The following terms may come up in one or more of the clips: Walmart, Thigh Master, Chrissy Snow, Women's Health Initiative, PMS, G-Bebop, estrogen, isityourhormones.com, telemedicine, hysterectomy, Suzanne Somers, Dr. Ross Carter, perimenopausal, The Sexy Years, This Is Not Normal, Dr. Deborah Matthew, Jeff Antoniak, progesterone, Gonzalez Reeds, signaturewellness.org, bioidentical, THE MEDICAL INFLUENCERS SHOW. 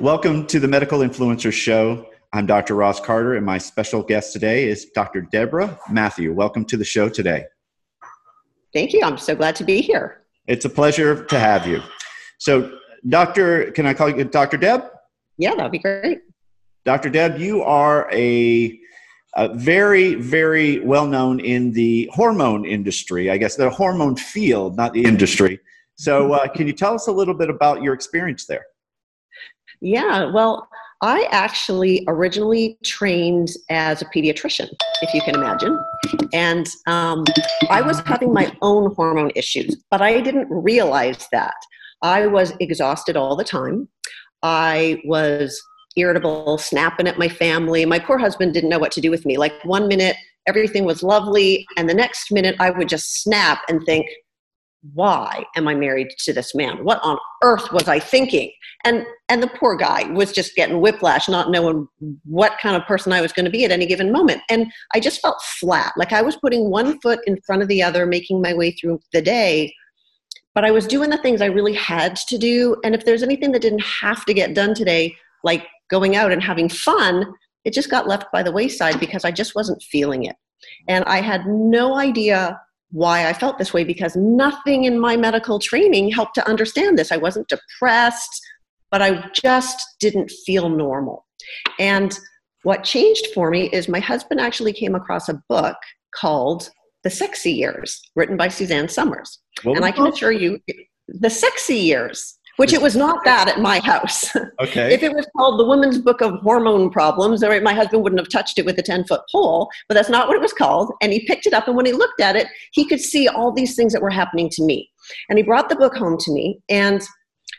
Welcome to the Medical Influencer Show. I'm Dr. Ross Carter, and my special guest today is Dr. Deborah Matthew. Welcome to the show today. Thank you. I'm so glad to be here. It's a pleasure to have you. So, can I call you Dr. Deb? Yeah, that'd be great. Dr. Deb, you are a very, very well-known in the hormone industry, I guess, the hormone field, not the industry. So can you tell us a little bit about your experience there? Yeah, well, I actually originally trained as a pediatrician, if you can imagine. And I was having my own hormone issues, but I didn't realize that. I was exhausted all the time. I was irritable, snapping at my family. My poor husband didn't know what to do with me. Like, one minute, everything was lovely, and the next minute, I would just snap and think, why am I married to this man? What on earth was I thinking? And the poor guy was just getting whiplash, not knowing what kind of person I was going to be at any given moment. And I just felt flat, like I was putting one foot in front of the other, making my way through the day. But I was doing the things I really had to do. And if there's anything that didn't have to get done today, like going out and having fun, it just got left by the wayside because I just wasn't feeling it. And I had no idea why I felt this way because nothing in my medical training helped to understand this. I wasn't depressed, but I just didn't feel normal. And what changed for me is my husband actually came across a book called The Sexy Years, written by Suzanne Somers. And I can assure you, The Sexy Years, which it was not that at my house. Okay. If it was called The Woman's Book of Hormone Problems, my husband wouldn't have touched it with a 10-foot pole, but that's not what it was called. And he picked it up, and when he looked at it, he could see all these things that were happening to me. And he brought the book home to me, and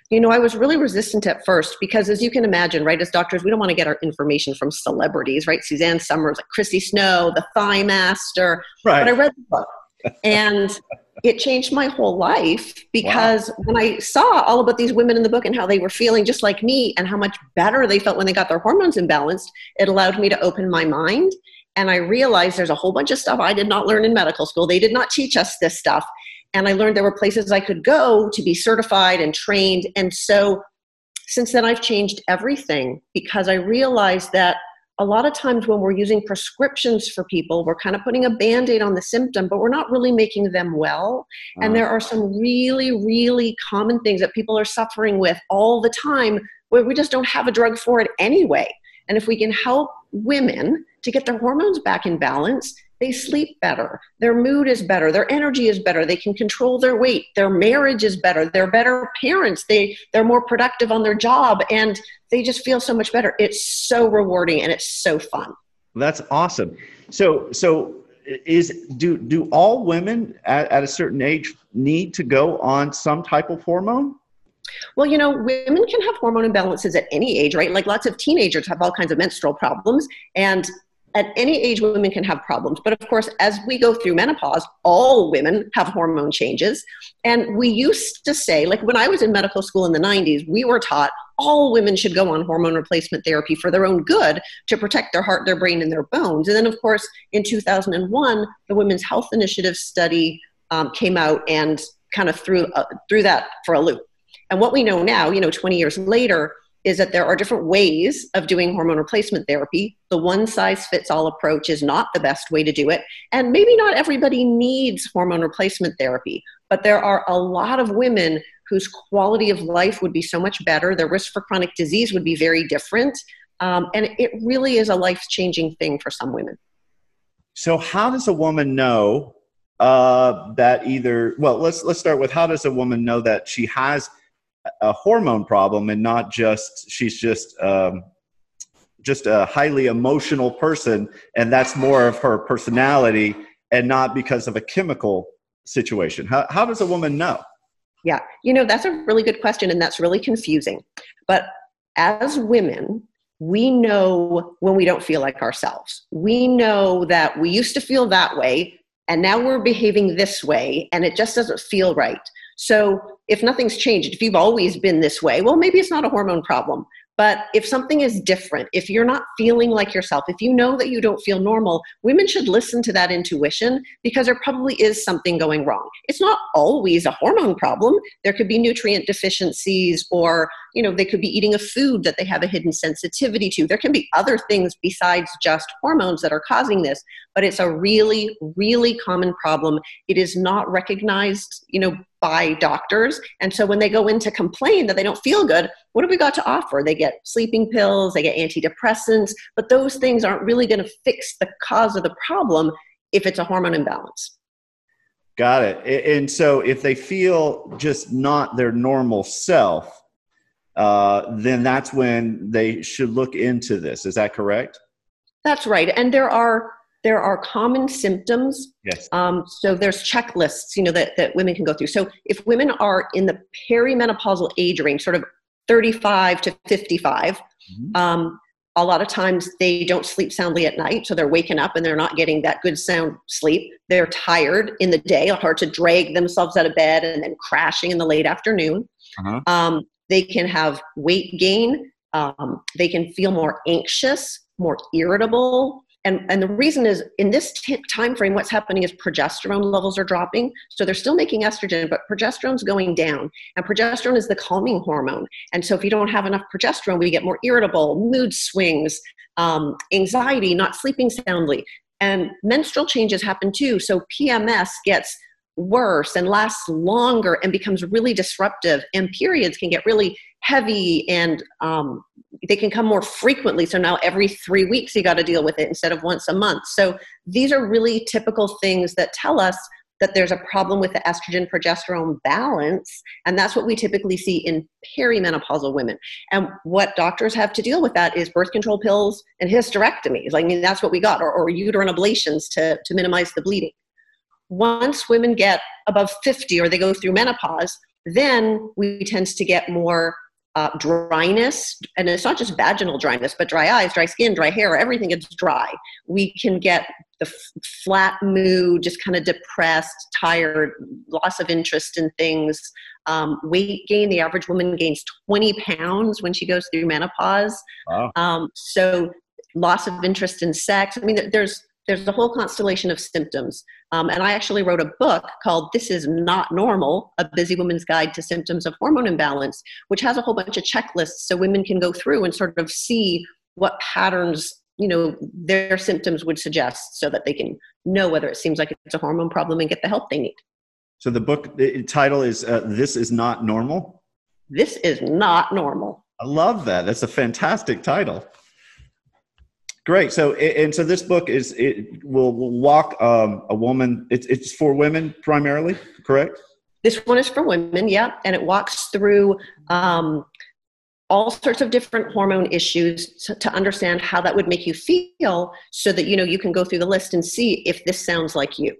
you know, I was really resistant at first because, as you can imagine, right, as doctors, we don't want to get our information from celebrities, right? Suzanne Somers, like Chrissy Snow, the Thigh Master. Right. But I read the book, and it changed my whole life because when I saw all about these women in the book and how they were feeling just like me and how much better they felt when they got their hormones imbalanced, it allowed me to open my mind. And I realized there's a whole bunch of stuff I did not learn in medical school. They did not teach us this stuff. And I learned there were places I could go to be certified and trained. And so since then, I've changed everything because I realized that a lot of times when we're using prescriptions for people, we're kind of putting a Band-Aid on the symptom, but we're not really making them well. And there are some really, really common things that people are suffering with all the time where we just don't have a drug for it anyway. And if we can help women to get their hormones back in balance, they sleep better, their mood is better, their energy is better, they can control their weight, their marriage is better, they're better parents, they're more productive on their job, and they just feel so much better. It's so rewarding and it's so fun. That's awesome. So do all women at a certain age need to go on some type of hormone? Well, you know, women can have hormone imbalances at any age, right? Like lots of teenagers have all kinds of menstrual problems, and at any age, women can have problems. But of course, as we go through menopause, all women have hormone changes. And we used to say, like when I was in medical school in the 90s, we were taught all women should go on hormone replacement therapy for their own good to protect their heart, their brain, and their bones. And then of course, in 2001, the Women's Health Initiative study came out and kind of threw that for a loop. And what we know now, you know, 20 years later, is that there are different ways of doing hormone replacement therapy. The one-size-fits-all approach is not the best way to do it. And maybe not everybody needs hormone replacement therapy, but there are a lot of women whose quality of life would be so much better. Their risk for chronic disease would be very different. And it really is a life-changing thing for some women. So how does a woman know that either, well, let's start with how does a woman know that she has a hormone problem and not just she's just a highly emotional person and that's more of her personality and not because of a chemical situation? How does a woman know? Yeah, you know, that's a really good question and that's really confusing. But as women, we know when we don't feel like ourselves. We know that we used to feel that way and now we're behaving this way and it just doesn't feel right. So if nothing's changed, if you've always been this way, well, maybe it's not a hormone problem. But if something is different, if you're not feeling like yourself, if you know that you don't feel normal, women should listen to that intuition, because there probably is something going wrong. It's not always a hormone problem. There could be nutrient deficiencies, or, you know, they could be eating a food that they have a hidden sensitivity to. There can be other things besides just hormones that are causing this, but it's a really, really common problem. It is not recognized, you know, by doctors. And so when they go in to complain that they don't feel good, what have we got to offer? They get sleeping pills, they get antidepressants, but those things aren't really going to fix the cause of the problem if it's a hormone imbalance. Got it. And so if they feel just not their normal self, then that's when they should look into this. Is that correct? That's right. And there are common symptoms. Yes. So there's checklists, you know, that women can go through. So if women are in the perimenopausal age range, sort of 35 to 55, mm-hmm. A lot of times they don't sleep soundly at night. So they're waking up and they're not getting that good sound sleep. They're tired in the day, hard to drag themselves out of bed, and then crashing in the late afternoon. Uh-huh. They can have weight gain. They can feel more anxious, more irritable. And the reason is, in this time frame, what's happening is progesterone levels are dropping. So they're still making estrogen, but progesterone's going down. And progesterone is the calming hormone. And so if you don't have enough progesterone, we get more irritable, mood swings, anxiety, not sleeping soundly. And menstrual changes happen too. So PMS gets worse and lasts longer and becomes really disruptive. And periods can get really heavy, and they can come more frequently. So now every 3 weeks you got to deal with it instead of once a month. So these are really typical things that tell us that there's a problem with the estrogen progesterone balance. And that's what we typically see in perimenopausal women. And what doctors have to deal with that is birth control pills and hysterectomies. I mean, that's what we got, or uterine ablations to minimize the bleeding. Once women get above 50 or they go through menopause, then we tend to get more dryness. And it's not just vaginal dryness, but dry eyes, dry skin, dry hair, everything gets dry. We can get the flat mood, just kind of depressed, tired, loss of interest in things. Weight gain, the average woman gains 20 pounds when she goes through menopause. Wow. So loss of interest in sex. I mean, there's a whole constellation of symptoms. And I actually wrote a book called This Is Not Normal, A Busy Woman's Guide to Symptoms of Hormone Imbalance, which has a whole bunch of checklists so women can go through and sort of see what patterns, you know, their symptoms would suggest, so that they can know whether it seems like it's a hormone problem and get the help they need. So the book, the title is This Is Not Normal? This Is Not Normal. I love that. That's a fantastic title. Great. So, and so this book is, it will walk a woman, it's for women primarily, correct? This one is for women, yeah. And it walks through all sorts of different hormone issues to understand how that would make you feel, so that, you know, you can go through the list and see if this sounds like you.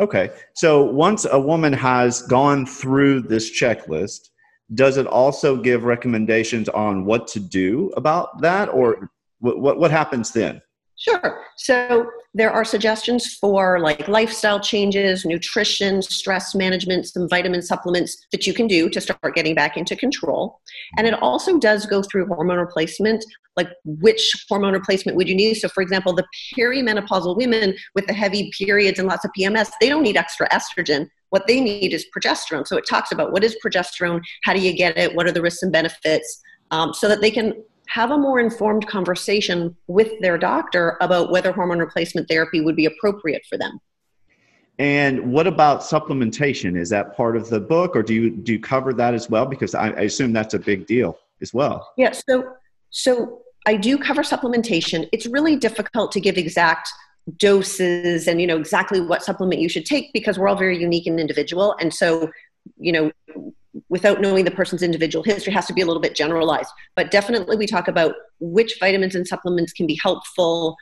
Okay. So once a woman has gone through this checklist, does it also give recommendations on what to do about that, or what happens then? Sure. So there are suggestions for like lifestyle changes, nutrition, stress management, some vitamin supplements that you can do to start getting back into control. And it also does go through hormone replacement, like which hormone replacement would you need? So for example, the perimenopausal women with the heavy periods and lots of PMS, they don't need extra estrogen. What they need is progesterone. So it talks about what is progesterone, how do you get it, what are the risks and benefits, so that they can have a more informed conversation with their doctor about whether hormone replacement therapy would be appropriate for them. And what about supplementation? Is that part of the book, or do you cover that as well? Because I assume that's a big deal as well. Yeah, so I do cover supplementation. It's really difficult to give exact doses and, you know, exactly what supplement you should take, because we're all very unique and individual. And so, you know, without knowing the person's individual history, has to be a little bit generalized. But definitely we talk about which vitamins and supplements can be helpful,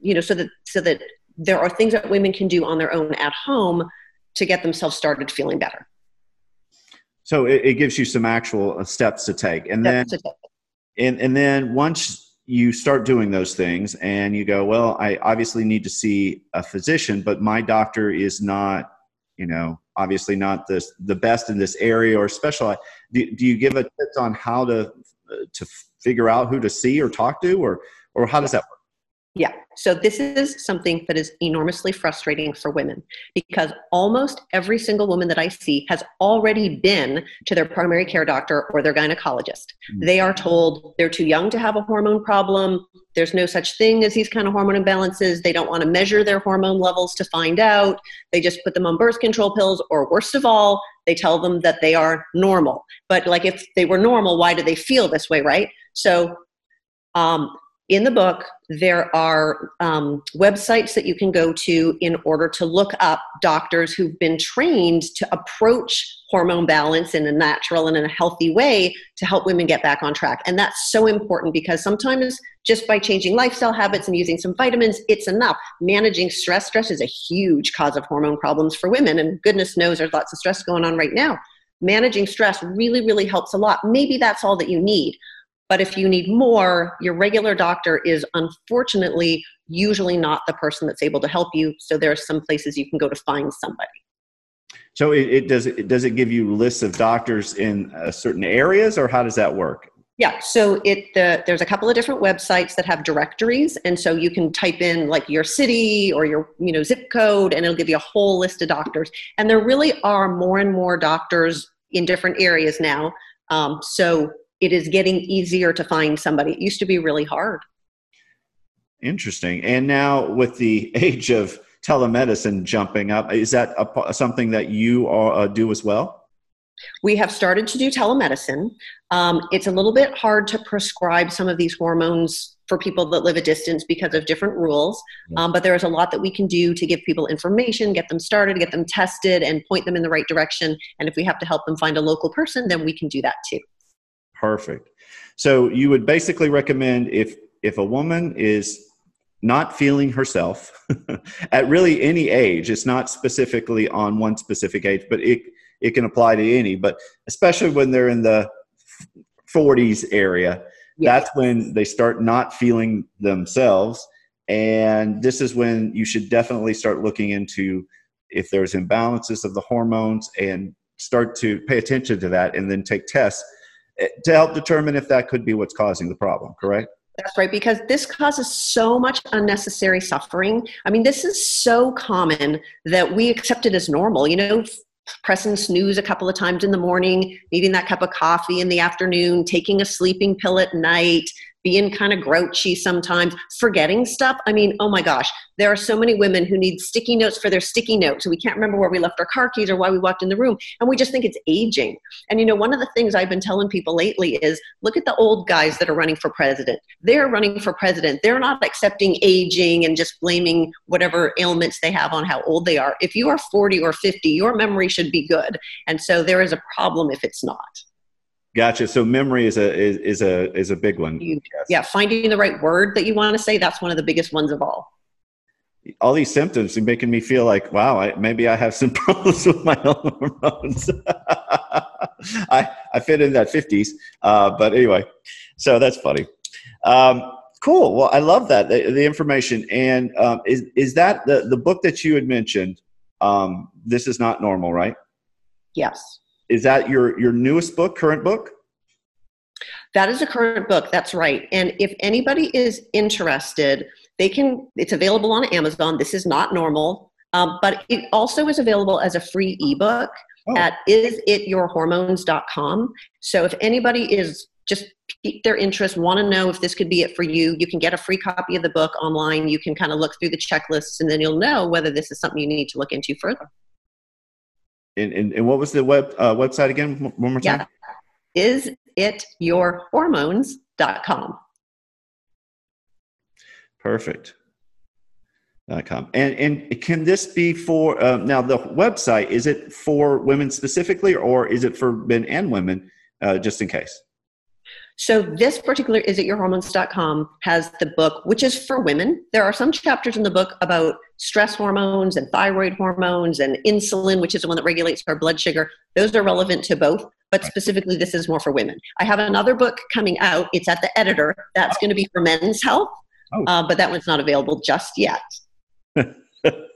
you know, so that there are things that women can do on their own at home to get themselves started feeling better. So it gives you some actual steps to take. And steps then, and then once you start doing those things and you go, well, I obviously need to see a physician, but my doctor is not, you know, obviously not the best in this area or specialize. Do you give a tips on how to figure out who to see or talk to, or how does that work? Yeah. So this is something that is enormously frustrating for women, because almost every single woman that I see has already been to their primary care doctor or their gynecologist. Mm-hmm. They are told they're too young to have a hormone problem. There's no such thing as these kind of hormone imbalances. They don't want to measure their hormone levels to find out. They just put them on birth control pills, or worst of all, they tell them that they are normal. But like, if they were normal, why do they feel this way? Right? So, in the book, there are websites that you can go to in order to look up doctors who've been trained to approach hormone balance in a natural and in a healthy way to help women get back on track. And that's so important, because sometimes just by changing lifestyle habits and using some vitamins, it's enough. Managing stress. Stress is a huge cause of hormone problems for women. And goodness knows there's lots of stress going on right now. Managing stress really, really helps a lot. Maybe that's all that you need. But if you need more, your regular doctor is unfortunately usually not the person that's able to help you. So there are some places you can go to find somebody. So does it give you lists of doctors in certain areas, or how does that work? Yeah, so there's a couple of different websites that have directories, and so you can type in like your city or your zip code, and it'll give you a whole list of doctors. And there really are more and more doctors in different areas now. So it is getting easier to find somebody. It used to be really hard. Interesting. And now with the age of telemedicine jumping up, is that something that you do as well? We have started to do telemedicine. It's a little bit hard to prescribe some of these hormones for people that live a distance because of different rules. But there is a lot that we can do to give people information, get them started, get them tested, and point them in the right direction. And if we have to help them find a local person, then we can do that too. Perfect. So you would basically recommend, if a woman is not feeling herself at really any age, it's not specifically on one specific age, but it can apply to any, but especially when they're in the 40s area, yes. That's when they start not feeling themselves. And this is when you should definitely start looking into if there's imbalances of the hormones, and start to pay attention to that, and then take tests to help determine if that could be what's causing the problem, correct? That's right, because this causes so much unnecessary suffering. I mean, this is so common that we accept it as normal, pressing snooze a couple of times in the morning, needing that cup of coffee in the afternoon, taking a sleeping pill at night, being kind of grouchy sometimes, forgetting stuff. I mean, oh my gosh, there are so many women who need sticky notes for their sticky notes. So we can't remember where we left our car keys or why we walked in the room. And we just think it's aging. And one of the things I've been telling people lately is, look at the old guys that are running for president. They're running for president. They're not accepting aging and just blaming whatever ailments they have on how old they are. If you are 40 or 50, your memory should be good. And so there is a problem if it's not. Gotcha. So memory is a big one. Yeah. Finding the right word that you want to say. That's one of the biggest ones of all. All these symptoms are making me feel like, wow, maybe I have some problems with my own hormones. I fit in that 50s. But anyway, so that's funny. Cool. Well, I love that. The information. And is that the book that you had mentioned? This Is Not Normal, right? Yes. Is that your newest book, current book? That is a current book. That's right. And if anybody is interested, it's available on Amazon. This Is Not Normal. But it also is available as a free ebook at isityourhormones.com. So if anybody is just piqued their interest, want to know if this could be it for you, you can get a free copy of the book online. You can kind of look through the checklists, and then you'll know whether this is something you need to look into further. And what was the website again? One more time. Yeah. isityourhormones.com. Perfect. .com. And can this be for, now the website, is it for women specifically, or is it for men and women, just in case? So this particular isityourhormones.com has the book, which is for women. There are some chapters in the book about stress hormones and thyroid hormones and insulin, which is the one that regulates our blood sugar. Those are relevant to both, but specifically this is more for women. I have another book coming out. It's at the editor. That's going to be for men's health, but that one's not available just yet.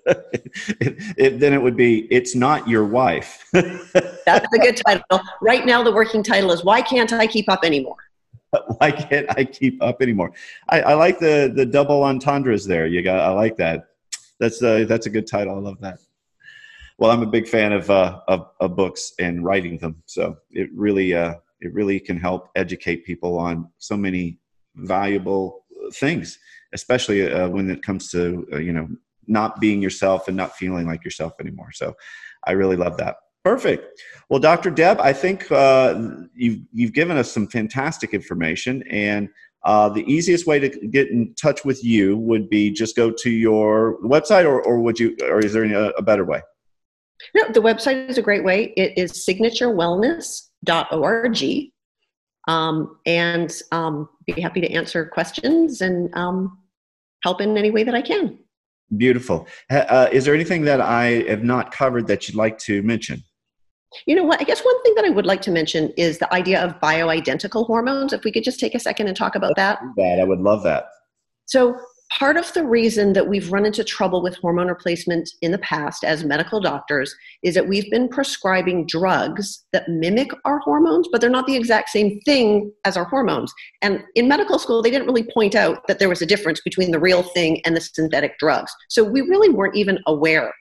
Then it would be, it's not your wife. That's a good title. Right now, the working title is, Why Can't I Keep Up Anymore? Why can't I keep up anymore? I like the double entendres there. I like that. That's a good title. I love that. Well, I'm a big fan of books and writing them. So it really can help educate people on so many valuable things, especially when it comes to, not being yourself and not feeling like yourself anymore. So I really love that. Perfect. Well, Dr. Deb, I think you've given us some fantastic information, and the easiest way to get in touch with you would be just go to your website, or is there a better way? No, the website is a great way. It is signaturewellness.org, and be happy to answer questions and help in any way that I can. Beautiful. Is there anything that I have not covered that you'd like to mention? You know what? I guess one thing that I would like to mention is the idea of bioidentical hormones. If we could just take a second and talk about that. I would love that. So part of the reason that we've run into trouble with hormone replacement in the past as medical doctors is that we've been prescribing drugs that mimic our hormones, but they're not the exact same thing as our hormones. And in medical school, they didn't really point out that there was a difference between the real thing and the synthetic drugs. So we really weren't even aware.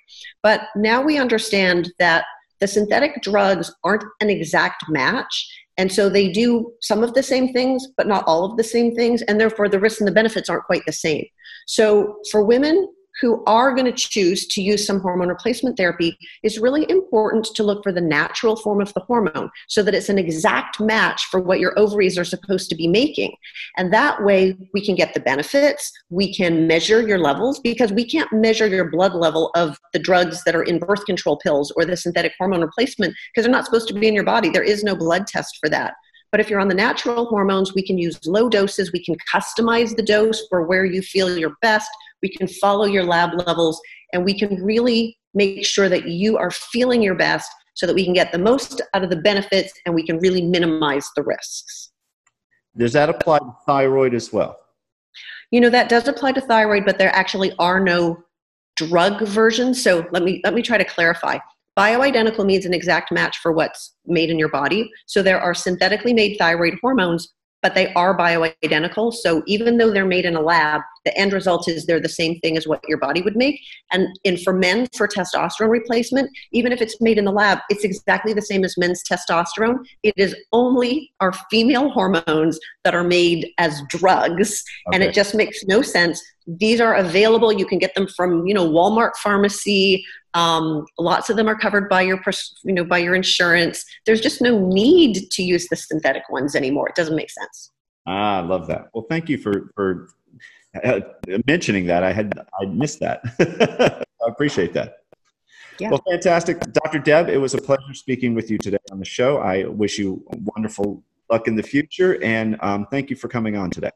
But now we understand that the synthetic drugs aren't an exact match. And so they do some of the same things, but not all of the same things. And therefore, the risks and the benefits aren't quite the same. So for women who are going to choose to use some hormone replacement therapy, it's really important to look for the natural form of the hormone so that it's an exact match for what your ovaries are supposed to be making. And that way we can get the benefits. We can measure your levels, because we can't measure your blood level of the drugs that are in birth control pills or the synthetic hormone replacement, because they're not supposed to be in your body. There is no blood test for that. But if you're on the natural hormones, we can use low doses. We can customize the dose for where you feel your best. We can follow your lab levels, and we can really make sure that you are feeling your best so that we can get the most out of the benefits, and we can really minimize the risks. Does that apply to thyroid as well? You know, that does apply to thyroid, but there actually are no drug versions. So let me try to clarify. Bioidentical means an exact match for what's made in your body. So there are synthetically made thyroid hormones, but they are bioidentical. So even though they're made in a lab, the end result is they're the same thing as what your body would make. And for men, for testosterone replacement, even if it's made in the lab, it's exactly the same as men's testosterone. It is only our female hormones that are made as drugs. Okay. And it just makes no sense. These are available. You can get them from, Walmart pharmacy. Lots of them are covered by your, by your insurance. There's just no need to use the synthetic ones anymore. It doesn't make sense. Ah, I love that. Well, thank you for mentioning that. I missed that. I appreciate that. Yeah. Well, fantastic. Dr. Deb, it was a pleasure speaking with you today on the show. I wish you wonderful luck in the future, and thank you for coming on today.